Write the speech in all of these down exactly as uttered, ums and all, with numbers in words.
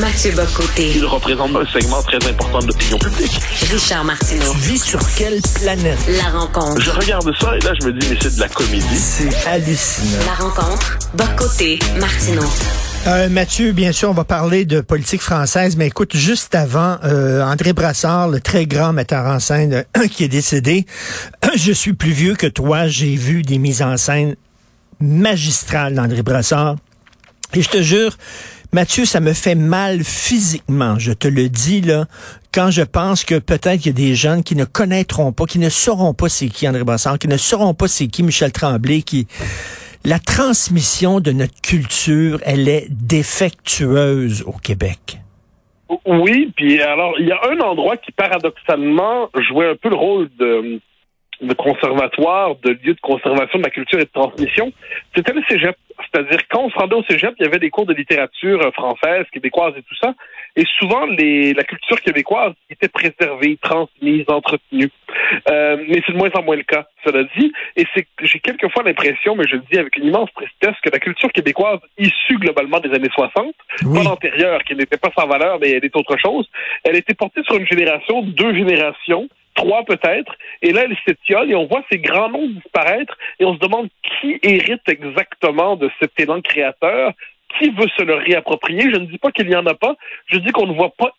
Mathieu Bock-Côté. Il représente un segment très important de l'opinion publique. Richard Martineau. Tu vis sur quelle planète? La rencontre. Je regarde ça et là, je me dis, mais c'est de la comédie. C'est hallucinant. La rencontre. Bock-Côté. Martineau. Euh, Mathieu, bien sûr, on va parler de politique française, mais écoute, juste avant, euh, André Brassard, le très grand metteur en scène euh, qui est décédé, euh, je suis plus vieux que toi, j'ai vu des mises en scène magistrales d'André Brassard, et je te jure, Mathieu, ça me fait mal physiquement, je te le dis, là, quand je pense que peut-être qu'il y a des jeunes qui ne connaîtront pas, qui ne sauront pas c'est qui André Brassard, qui ne sauront pas c'est qui Michel Tremblay, qui... La transmission de notre culture, elle est défectueuse au Québec. Oui, puis alors, il y a un endroit qui, paradoxalement, jouait un peu le rôle de, de conservatoire, de lieu de conservation de la culture et de transmission, c'était le cégep. C'est-à-dire, quand on se rendait au cégep, il y avait des cours de littérature française, québécoise et tout ça, et souvent, les, la culture québécoise était préservée, transmise, entretenue. Euh, mais c'est de moins en moins le cas, cela dit. Et c'est, j'ai quelquefois l'impression, mais je le dis avec une immense tristesse, que la culture québécoise, issue globalement des années soixante, oui. Pas l'antérieure, qui n'était pas sans valeur, mais elle est autre chose, elle était portée sur une génération, deux générations, trois peut-être, et là, elle s'étiole, et on voit ces grands noms disparaître, et on se demande qui hérite exactement de cet élan créateur, qui veut se le réapproprier. Je ne dis pas qu'il n'y en a pas, je dis qu'on ne voit pas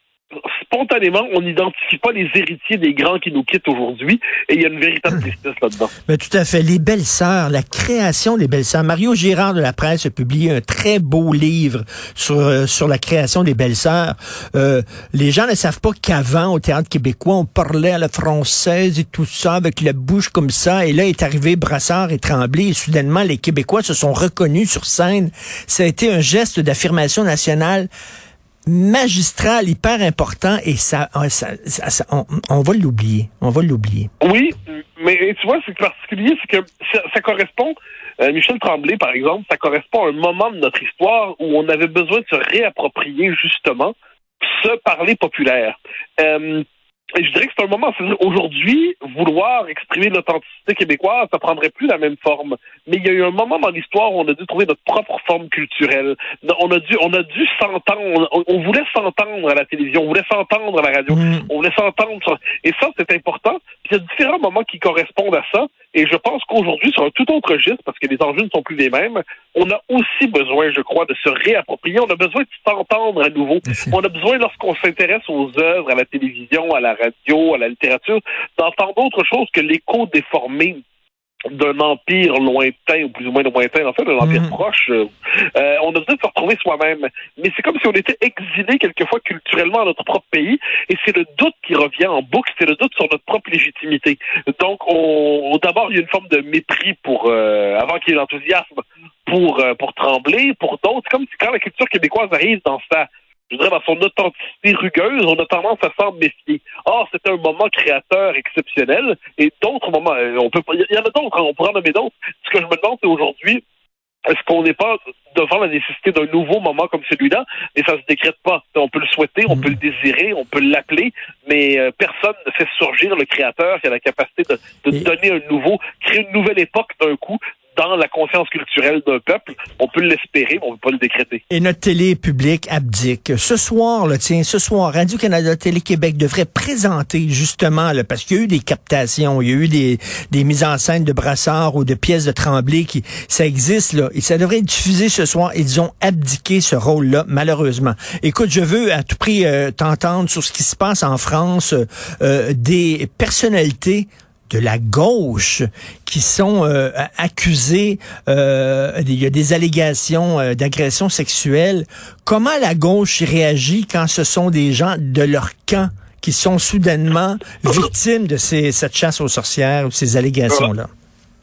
spontanément, on n'identifie pas les héritiers des grands qui nous quittent aujourd'hui, et il y a une véritable tristesse là-dedans. Mais tout à fait, les belles-sœurs, la création des belles-sœurs. Mario Girard de la Presse a publié un très beau livre sur euh, sur la création des belles-sœurs. Euh, les gens ne savent pas qu'avant, au théâtre québécois, on parlait à la française et tout ça, avec la bouche comme ça, et là est arrivé Brassard et Tremblay, et soudainement, les Québécois se sont reconnus sur scène. Ça a été un geste d'affirmation nationale magistral, hyper important, et ça, ça, ça, ça on, on va l'oublier. On va l'oublier. Oui, mais tu vois, ce qui est particulier, c'est que ça, ça correspond, euh, Michel Tremblay, par exemple, ça correspond à un moment de notre histoire où on avait besoin de se réapproprier, justement, ce parler populaire. Euh, Et je dirais que c'est un moment, c'est-à-dire aujourd'hui, vouloir exprimer l'authenticité québécoise, ça prendrait plus la même forme. Mais il y a eu un moment dans l'histoire où on a dû trouver notre propre forme culturelle. On a dû, on a dû s'entendre, on, on voulait s'entendre à la télévision, on voulait s'entendre à la radio, mmh. on voulait s'entendre. Et ça, c'est important. Puis il y a différents moments qui correspondent à ça. Et je pense qu'aujourd'hui, sur un tout autre registre, parce que les enjeux ne sont plus les mêmes, on a aussi besoin, je crois, de se réapproprier. On a besoin de s'entendre à nouveau. Merci. On a besoin, lorsqu'on s'intéresse aux œuvres, à la télévision, à la radio, à la littérature, d'entendre autre chose que l'écho déformé d'un empire lointain, ou plus ou moins lointain, en fait, d'un empire mmh. proche. Euh, on a besoin de se retrouver soi-même. Mais c'est comme si on était exilé quelquefois culturellement à notre propre pays, et c'est le doute qui revient en boucle, c'est le doute sur notre propre légitimité. Donc, on, on d'abord, il y a une forme de mépris pour, euh, avant qu'il y ait l'enthousiasme, pour, euh, pour Tremblay, pour d'autres. Comme si quand la culture québécoise arrive dans sa... Je dirais, dans son authenticité rugueuse, on a tendance à s'en méfier. Or, c'est un moment créateur exceptionnel, et d'autres moments, on peut, il y en a d'autres, on pourra en nommer d'autres. Ce que je me demande, c'est aujourd'hui, est-ce qu'on n'est pas devant la nécessité d'un nouveau moment comme celui-là? Et ça se décrète pas. On peut le souhaiter, on peut le désirer, on peut l'appeler, mais personne ne fait surgir le créateur qui a la capacité de, de donner un nouveau, créer une nouvelle époque d'un coup, dans la conscience culturelle d'un peuple. On peut l'espérer, mais on ne peut pas le décréter. Et notre télé publique abdique. Ce soir, là, tiens, ce soir, Radio-Canada, Télé-Québec devrait présenter, justement, là, parce qu'il y a eu des captations, il y a eu des, des mises en scène de Brassard ou de pièces de Tremblay, qui, ça existe, là, et ça devrait être diffusé ce soir. Ils ont abdiqué ce rôle-là, malheureusement. Écoute, je veux à tout prix euh, t'entendre sur ce qui se passe en France, euh, des personnalités de la gauche qui sont euh, accusés, euh, il y a des allégations euh, d'agression sexuelle. Comment la gauche réagit quand ce sont des gens de leur camp qui sont soudainement victimes de ces, cette chasse aux sorcières ou ces allégations-là?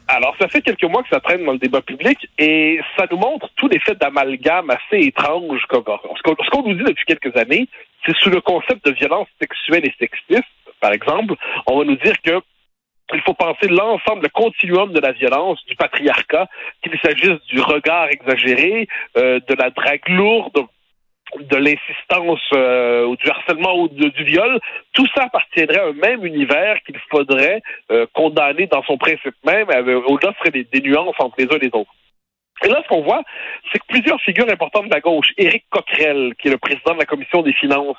Alors, ça fait quelques mois que ça traîne dans le débat public et ça nous montre tout l'effet d'amalgame assez étrange. Comme, ce qu'on, ce qu'on nous dit depuis quelques années, c'est sous le concept de violence sexuelle et sexiste, par exemple, on va nous dire que il faut penser l'ensemble, le continuum de la violence, du patriarcat, qu'il s'agisse du regard exagéré, euh, de la drague lourde, de l'insistance, euh, ou du harcèlement ou de, du viol, tout ça appartiendrait à un même univers qu'il faudrait euh, condamner dans son principe même, euh, au-delà des, des nuances entre les uns et les autres. Et là, ce qu'on voit, c'est que plusieurs figures importantes de la gauche, Éric Coquerel, qui est le président de la Commission des finances,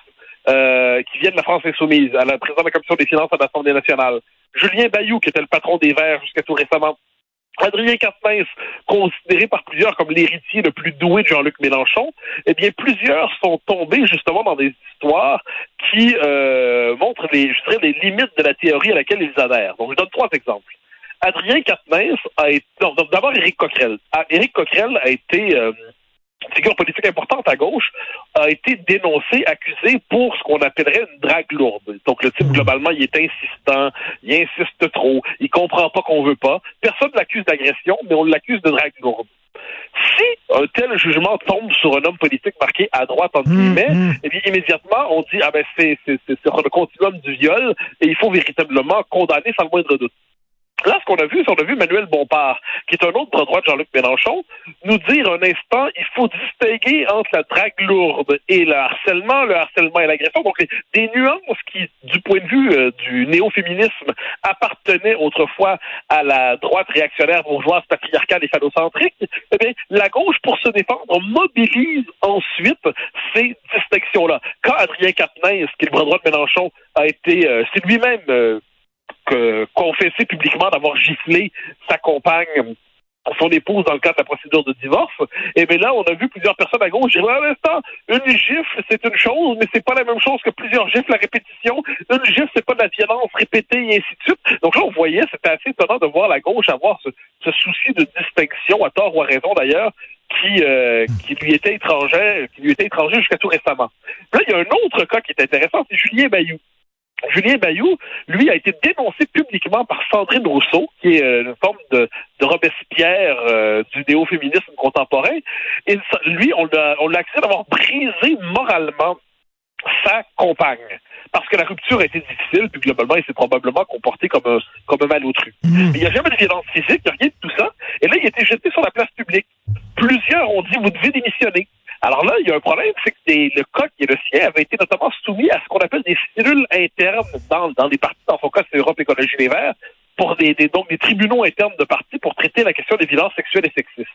euh, qui vient de la France insoumise, à la président de la Commission des finances à l'Assemblée nationale, Julien Bayou, qui était le patron des Verts jusqu'à tout récemment, Adrien Capnès, considéré par plusieurs comme l'héritier le plus doué de Jean-Luc Mélenchon, eh bien, plusieurs sont tombés justement dans des histoires qui euh, montrent les, je dirais, les limites de la théorie à laquelle ils adhèrent. Donc, je donne trois exemples. Adrien Capnès a été... Non, d'abord, Éric Coquerel. Éric Coquerel a été... Euh, figure politique importante à gauche, a été dénoncé, accusé pour ce qu'on appellerait une drague lourde. Donc, le type, globalement, il est insistant, il insiste trop, il comprend pas qu'on veut pas. Personne ne l'accuse d'agression, mais on l'accuse de drague lourde. Si un tel jugement tombe sur un homme politique marqué à droite, entre guillemets, mmh, mmh. eh bien, immédiatement, on dit, ah ben, c'est, c'est, c'est sur le continuum du viol, et il faut véritablement condamner sans le moindre doute. Là, ce qu'on a vu, c'est qu'on a vu Manuel Bompard, qui est un autre bras droit de Jean-Luc Mélenchon, nous dire un instant, il faut distinguer entre la drague lourde et le harcèlement, le harcèlement et l'agression. Donc, les, des nuances qui, du point de vue euh, du néo-féminisme, appartenaient autrefois à la droite réactionnaire bourgeoise, patriarcale et phallocentrique, eh bien, la gauche, pour se défendre, mobilise ensuite ces distinctions-là. Quand Adrien Capnès, qui est le bras droit de Mélenchon, a été, euh, c'est lui-même... Euh, que confesser publiquement d'avoir giflé sa compagne, son épouse dans le cadre de la procédure de divorce, et bien là, on a vu plusieurs personnes à gauche dire, à l'instant, une gifle, c'est une chose, mais c'est pas la même chose que plusieurs gifles à répétition. Une gifle, c'est pas de la violence répétée, et ainsi de suite. Donc là, on voyait, c'était assez étonnant de voir la gauche avoir ce, ce souci de distinction, à tort ou à raison d'ailleurs, qui, euh, qui lui était étranger, qui lui était étranger jusqu'à tout récemment. Là, il y a un autre cas qui est intéressant, c'est Julien Bayou. Julien Bayou, lui, a été dénoncé publiquement par Sandrine Rousseau, qui est une forme de, de Robespierre euh, du néo-féminisme contemporain. Et lui, on l'a, on l'a accusé d'avoir brisé moralement sa compagne, parce que la rupture a été difficile, puis globalement, il s'est probablement comporté comme un, comme un malotru. Mmh. Mais il n'y a jamais de violence physique, il n'y a rien de tout ça. Et là, il a été jeté sur la place publique. Plusieurs ont dit, vous devez démissionner. Alors là, il y a un problème, c'est que des, le coq et le sien avaient été notamment soumis à ce qu'on appelle des cellules internes dans, dans les partis, dans son cas c'est Europe Écologie Les Verts, pour des, des, donc des tribunaux internes de partis pour traiter la question des violences sexuelles et sexistes.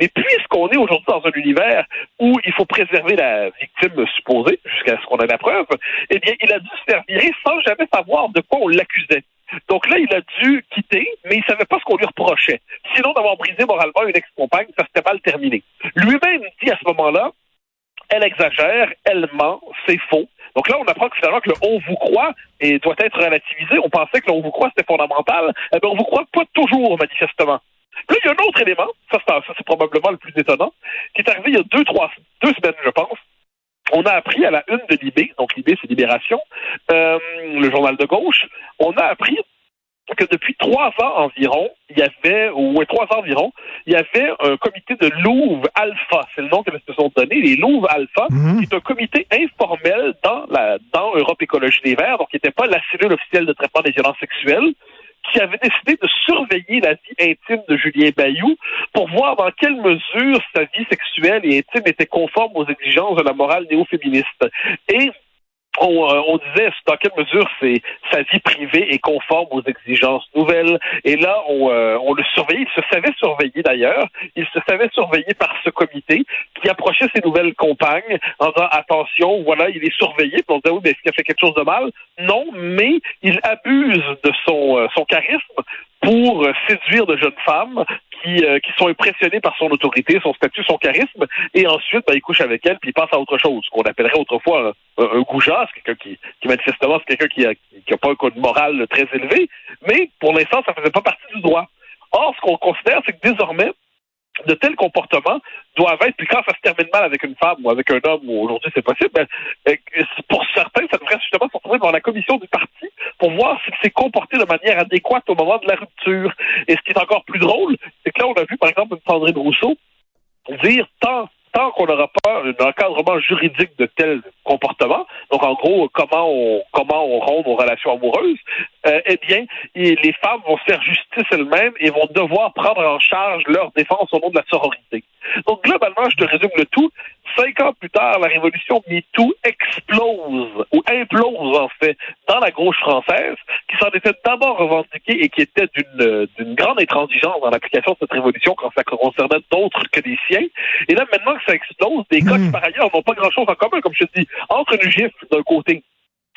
Mais puisqu'on est aujourd'hui dans un univers où il faut préserver la victime supposée, jusqu'à ce qu'on ait la preuve, eh bien, il a dû se faire virer sans jamais savoir de quoi on l'accusait. Donc là, il a dû quitter, mais il savait pas ce qu'on lui reprochait. Sinon, d'avoir brisé moralement une ex-compagne, ça s'était mal terminé. Lui-même dit à ce moment-là, elle exagère, elle ment, c'est faux. Donc là, on apprend que finalement que le « on vous croit » et doit être relativisé. On pensait que le « on vous croit » c'était fondamental. Eh bien, on vous croit pas toujours, manifestement. Puis là, il y a un autre élément, ça c'est, ça c'est probablement le plus étonnant, qui est arrivé il y a deux, trois, deux semaines, je pense. On a appris à la une de Libé, donc Libé c'est Libération, euh, le journal de gauche, on a appris que depuis trois ans environ, il y avait, ou trois ans environ, il y avait un comité de Louve Alpha, c'est le nom qu'elles se sont donné, les Louve Alpha, mmh. qui est un comité informel dans la dans Europe Écologie Les Verts, donc qui n'était pas la cellule officielle de traitement des violences sexuelles, qui avait décidé de surveiller la vie intime de Julien Bayou pour voir dans quelle mesure sa vie sexuelle et intime était conforme aux exigences de la morale néo-féministe. Et on, euh, on disait dans quelle mesure c'est, sa vie privée est conforme aux exigences nouvelles. Et là, on, euh, on le surveillait. Il se savait surveiller d'ailleurs. Il se savait surveiller par ce comité qui approchait ses nouvelles compagnes en disant attention, voilà, il est surveillé. Puis on disait oui, mais est-ce qu'il a fait quelque chose de mal? Non, mais il abuse de son, euh, son charisme pour euh, séduire de jeunes femmes qui, euh, qui sont impressionnées par son autorité, son statut, son charisme, et ensuite, ben, il couche avec elle, puis il passe à autre chose, qu'on appellerait autrefois un, un goujat, c'est quelqu'un qui, qui manifestement, c'est quelqu'un qui a, qui a pas un code moral très élevé, mais pour l'instant, ça faisait pas partie du droit. Or, ce qu'on considère, c'est que désormais, de tels comportements doivent être, puis quand ça se termine mal avec une femme ou avec un homme, ou aujourd'hui c'est possible, ben, pour certains, ça devrait justement se retrouver devant la commission du parti pour voir s'il s'est comporté de manière adéquate au moment de la rupture. Et ce qui est encore plus drôle, c'est que là, on a vu, par exemple, une Sandrine Rousseau dire tant, tant qu'on n'aura pas un encadrement juridique de tel comportement, donc en gros, comment on, comment on rompt nos relations amoureuses, euh, eh bien, et les femmes vont faire justice elles-mêmes et vont devoir prendre en charge leur défense au nom de la sororité. Donc, Donc, globalement, je te résume le tout. Cinq ans plus tard, la révolution MeToo explose, ou implose, en fait, dans la gauche française, qui s'en était d'abord revendiquée et qui était d'une, d'une grande intransigeance dans l'application de cette révolution quand ça concernait d'autres que des siens. Et là, maintenant que ça explose, des gars qui, par ailleurs, n'ont pas grand-chose en commun, comme je te dis, entre une gifle d'un côté,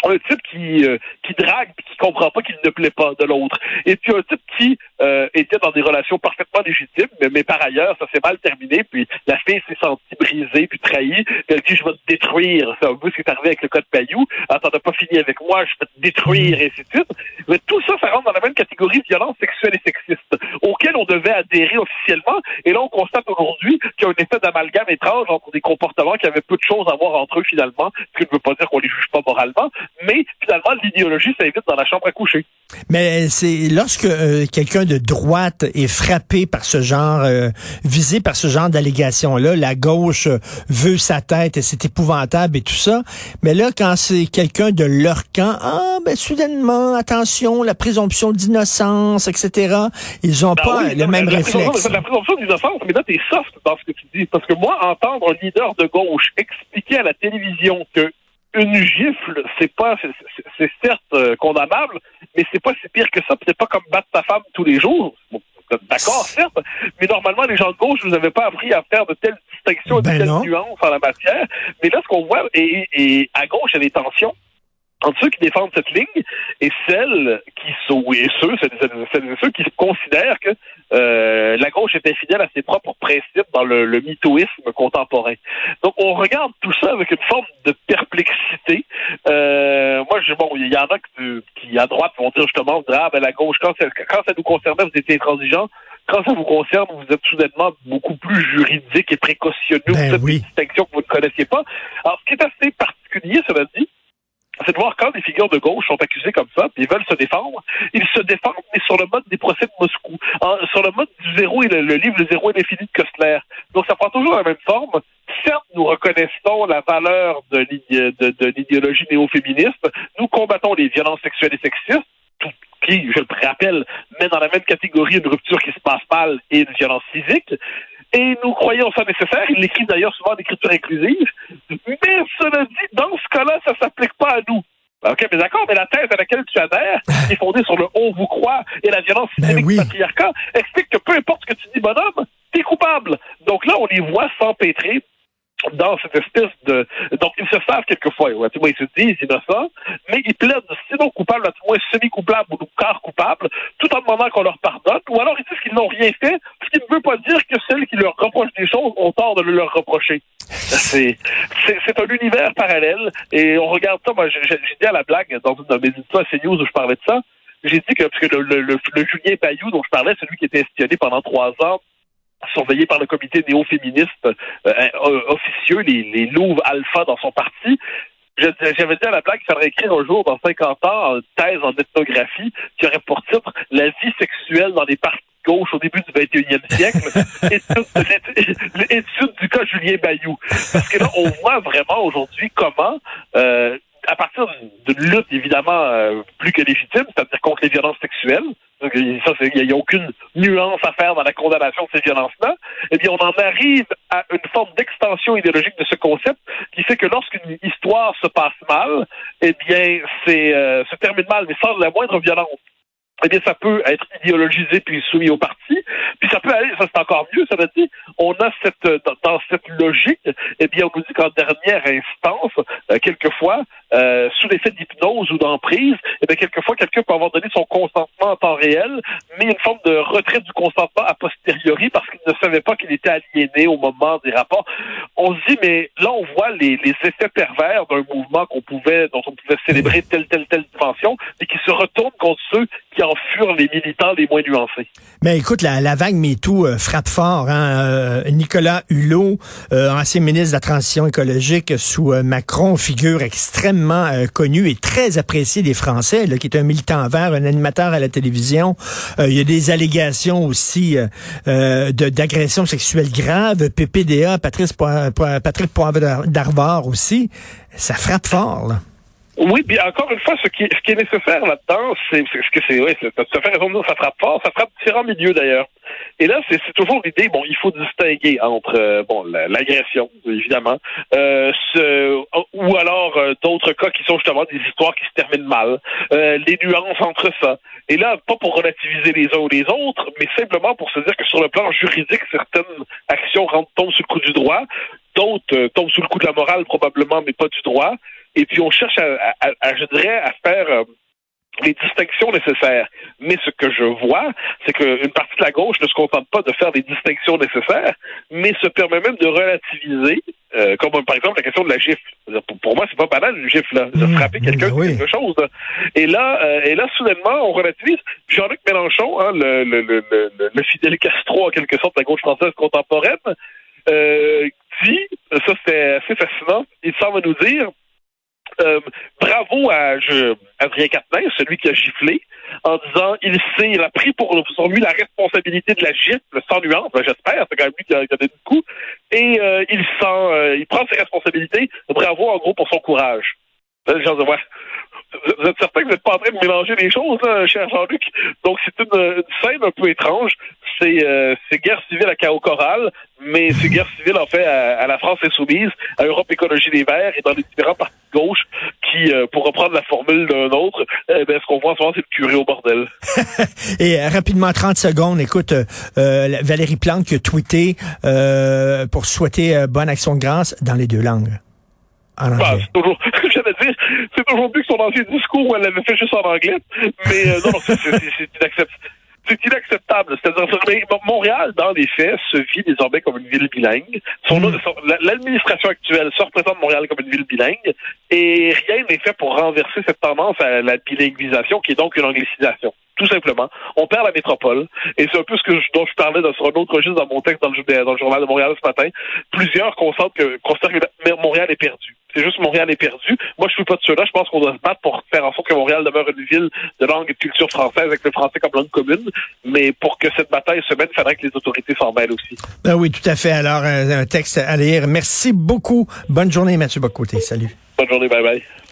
un type qui euh, qui drague et qui comprend pas qu'il ne plaît pas de l'autre. Et puis un type qui euh, était dans des relations parfaitement légitimes, mais, mais par ailleurs, ça s'est mal terminé, puis la fille s'est sentie brisée, puis trahie, puis elle dit « je vais te détruire ». C'est un peu ce qui est arrivé avec le cas de Bayou. « Ah, t'en as pas fini avec moi, je vais te détruire », et ainsi de suite. Mais tout ça, ça rentre dans la même catégorie de violence sexuelle et sexiste, auquel on devait adhérer officiellement. Et là, on constate aujourd'hui qu'il y a un effet d'amalgame étrange entre des comportements qui avaient peu de choses à voir entre eux, finalement, ce qui ne veut pas dire qu'on les juge pas moralement. Mais finalement, l'idéologie s'invite dans la chambre à coucher. Mais c'est lorsque euh, quelqu'un de droite est frappé par ce genre, euh, visé par ce genre d'allégations-là, la gauche veut sa tête et c'est épouvantable et tout ça. Mais là, quand c'est quelqu'un de leur camp, ah, ben soudainement, attention, la présomption d'innocence, et cetera. Ils n'ont ben pas oui, le non, même la réflexe. La présomption d'innocence, mais là, t'es soft dans ce que tu dis. Parce que moi, entendre un leader de gauche expliquer à la télévision que une gifle, c'est pas, c'est, c'est certes euh, condamnable, mais c'est pas si pire que ça. C'est pas comme battre ta femme tous les jours. Bon, d'accord, certes, mais normalement, les gens de gauche, vous n'avez pas appris à faire de telles distinctions, ben de telles non. nuances en la matière. Mais là, ce qu'on voit, et, et à gauche, il y a des tensions entre ceux qui défendent cette ligne et celles qui sont, et ceux, celles, celles, celles, ceux qui considèrent que euh, la gauche est infidèle à ses propres principes dans le, le mythoïsme contemporain. Donc, on regarde tout ça avec une forme de perplexité. Euh, moi, je, bon, il y en a qui, qui, à droite, vont dire justement, ah, ben, la gauche, quand ça, quand ça nous concernait, vous étiez intransigeants. Quand ça vous concerne, vous êtes soudainement beaucoup plus juridique et précautionneux. Ben vous faites oui. des distinctions que vous ne connaissiez pas. Alors, ce qui est assez particulier, cela dit, c'est de voir quand des figures de gauche sont accusées comme ça, puis ils veulent se défendre, ils se défendent, mais sur le mode des procès de Moscou, en, sur le mode du zéro et le, le livre Le Zéro et l'Infini de Kostler. Donc ça prend toujours la même forme. Certes, nous reconnaissons la valeur de, l'idé- de, de l'idéologie néo-féministe, nous combattons les violences sexuelles et sexistes, tout, qui, je le rappelle, met dans la même catégorie une rupture qui se passe mal et une violence physique, et nous croyons ça nécessaire. Ils l'écrivent d'ailleurs souvent en écriture inclusive. Mais cela dit, dans ce cas-là, ça s'applique pas à nous. OK, mais d'accord, mais la thèse à laquelle tu adhères est fondée sur le « on vous croit » et la violence systémique ben oui. du patriarcat explique que peu importe ce que tu dis, bonhomme, t'es coupable. Donc là, on les voit s'empêtrer dans cette espèce de... Donc, ils se savent quelquefois, ouais, tu vois, ils se disent innocents, mais ils plaident sinon coupables, à tout moins semi-coupables ou quart coupables, tout en demandant qu'on leur pardonne, ou alors ils disent qu'ils n'ont rien fait, ce qui ne veut pas dire que celles qui leur reprochent des choses ont tort de le leur reprocher. C'est, c'est, c'est un univers parallèle, et on regarde ça, moi, j'ai, j'ai dit à la blague, dans une de mes éditions à CNews où je parlais de ça, j'ai dit que, parce que le, le, le, le Julien Bayou dont je parlais, celui qui était espionné pendant trois ans, surveillé par le comité néo-féministe euh, euh, officieux, les, les louves alpha dans son parti. Je, j'avais dit à la blague qu'il faudrait écrire un jour, dans cinquante ans, une thèse en ethnographie qui aurait pour titre « La vie sexuelle dans les partis de gauche au début du vingt et unième siècle étude, » étude du cas Julien Bayou. Parce que là, on voit vraiment aujourd'hui comment... Euh, à partir d'une lutte, évidemment, euh, plus que légitime, c'est-à-dire contre les violences sexuelles, donc ça, il n'y a aucune nuance à faire dans la condamnation de ces violences-là, eh bien, on en arrive à une forme d'extension idéologique de ce concept qui fait que lorsqu'une histoire se passe mal, eh bien, c'est, euh, se termine mal, mais sans la moindre violence. Eh bien, ça peut être idéologisé puis soumis au parti, puis ça peut aller, ça c'est encore mieux, ça veut dire, on a cette, dans cette logique, eh bien, on nous dit qu'en dernière instance, euh, quelquefois, euh, sous l'effet d'hypnose ou d'emprise, eh bien, quelquefois, quelqu'un peut avoir donné son consentement en temps réel, mais une forme de retrait du consentement a posteriori parce qu'il ne savait pas qu'il était aliéné au moment des rapports. On se dit, mais là, on voit les, les effets pervers d'un mouvement qu'on pouvait, dont on pouvait célébrer telle, telle, telle dimension, mais qui se retourne contre ceux qui en furent les militants les moins nuancés. Mais écoute, la, la vague MeToo euh, frappe fort. Hein? Euh, Nicolas Hulot, euh, ancien ministre de la Transition écologique sous euh, Macron, figure extrêmement euh, connue et très appréciée des Français, là, qui est un militant vert, un animateur à la télévision. Euh, il y a des allégations aussi euh, euh, de, d'agressions sexuelles graves. P P D A, Patrice po- po- Patrick Poivre d'Arvor aussi. Ça frappe fort, là. Oui, puis encore une fois, ce qui, ce qui est nécessaire là-dedans, c'est ce que c'est, oui, t'as tout à fait raison de dire, ça frappe fort, ça frappe différents milieux d'ailleurs. Et là, c'est, c'est toujours l'idée, bon, il faut distinguer entre, euh, bon, l'agression, évidemment, euh, ce, ou alors euh, d'autres cas qui sont justement des histoires qui se terminent mal, euh, les nuances entre ça. Et là, pas pour relativiser les uns ou les autres, mais simplement pour se dire que sur le plan juridique, certaines actions rentrent, tombent sous le coup du droit, d'autres euh, tombent sous le coup de la morale probablement, mais pas du droit. Et puis on cherche à, à, à, je dirais, à faire euh, les distinctions nécessaires. Mais ce que je vois, c'est qu'une partie de la gauche ne se contente pas de faire des distinctions nécessaires, mais se permet même de relativiser, euh, comme par exemple la question de la gifle. Pour, pour moi, c'est pas banal une gifle, là, de frapper quelqu'un mmh, oui. quelque chose. Là. Et là, euh, et là, soudainement, on relativise. Jean-Luc Mélenchon, hein, le, le, le, le, le Fidel Castro en quelque sorte de la gauche française contemporaine, euh, dit, ça c'était assez fascinant. Il s'en va nous dire. Euh, bravo à je, Adrien Capnès, celui qui a giflé, en disant il sait, il a pris pour, pour lui la responsabilité de la gifle, sans nuance, ben j'espère, c'est quand même lui qui a, qui a donné le coup, et euh, il sent, euh, il prend ses responsabilités, bravo en gros pour son courage. Là, les gens disent, ouais, vous êtes certain que vous n'êtes pas en train de mélanger les choses, là, cher Jean-Luc? Donc c'est une, une scène un peu étrange, c'est, euh, c'est guerre civile à chaos choral, mais c'est guerre civile en fait à, à la France insoumise, à Europe Écologie Les Verts et dans les différents partis de gauche qui, euh, pour reprendre la formule d'un autre, eh ben, ce qu'on voit en ce moment, c'est le curé au bordel. Et euh, rapidement, trente secondes, écoute, euh, Valérie Plante qui a tweeté euh, pour souhaiter euh, bonne action de grâce dans les deux langues. Bah, c'est toujours, j'allais dire, c'est toujours plus que son ancien discours où elle l'avait fait juste en anglais, mais euh, non, non, c'est, c'est, c'est inacceptable. C'est inacceptable. C'est-à-dire, Montréal, dans les faits, se vit désormais comme une ville bilingue. Son, mmh. son, l'administration actuelle se représente Montréal comme une ville bilingue et rien n'est fait pour renverser cette tendance à la bilinguisation qui est donc une anglicisation. Tout simplement. On perd la métropole et c'est un peu ce que je, dont je parlais dans, sur un autre registre dans mon texte dans le, dans le Journal de Montréal ce matin. Plusieurs constatent que, constatent que Montréal est perdu. C'est juste Montréal est perdu. Moi, je suis pas de ceux-là. Je pense qu'on doit se battre pour faire en sorte que Montréal demeure une ville de langue et de culture française avec le français comme langue commune. Mais pour que cette bataille se mène, il faudrait que les autorités s'en mêlent aussi. Ben oui, tout à fait. Alors, un texte à lire. Merci beaucoup. Bonne journée, Mathieu Bock-Côté. Salut. Bonne journée. Bye bye.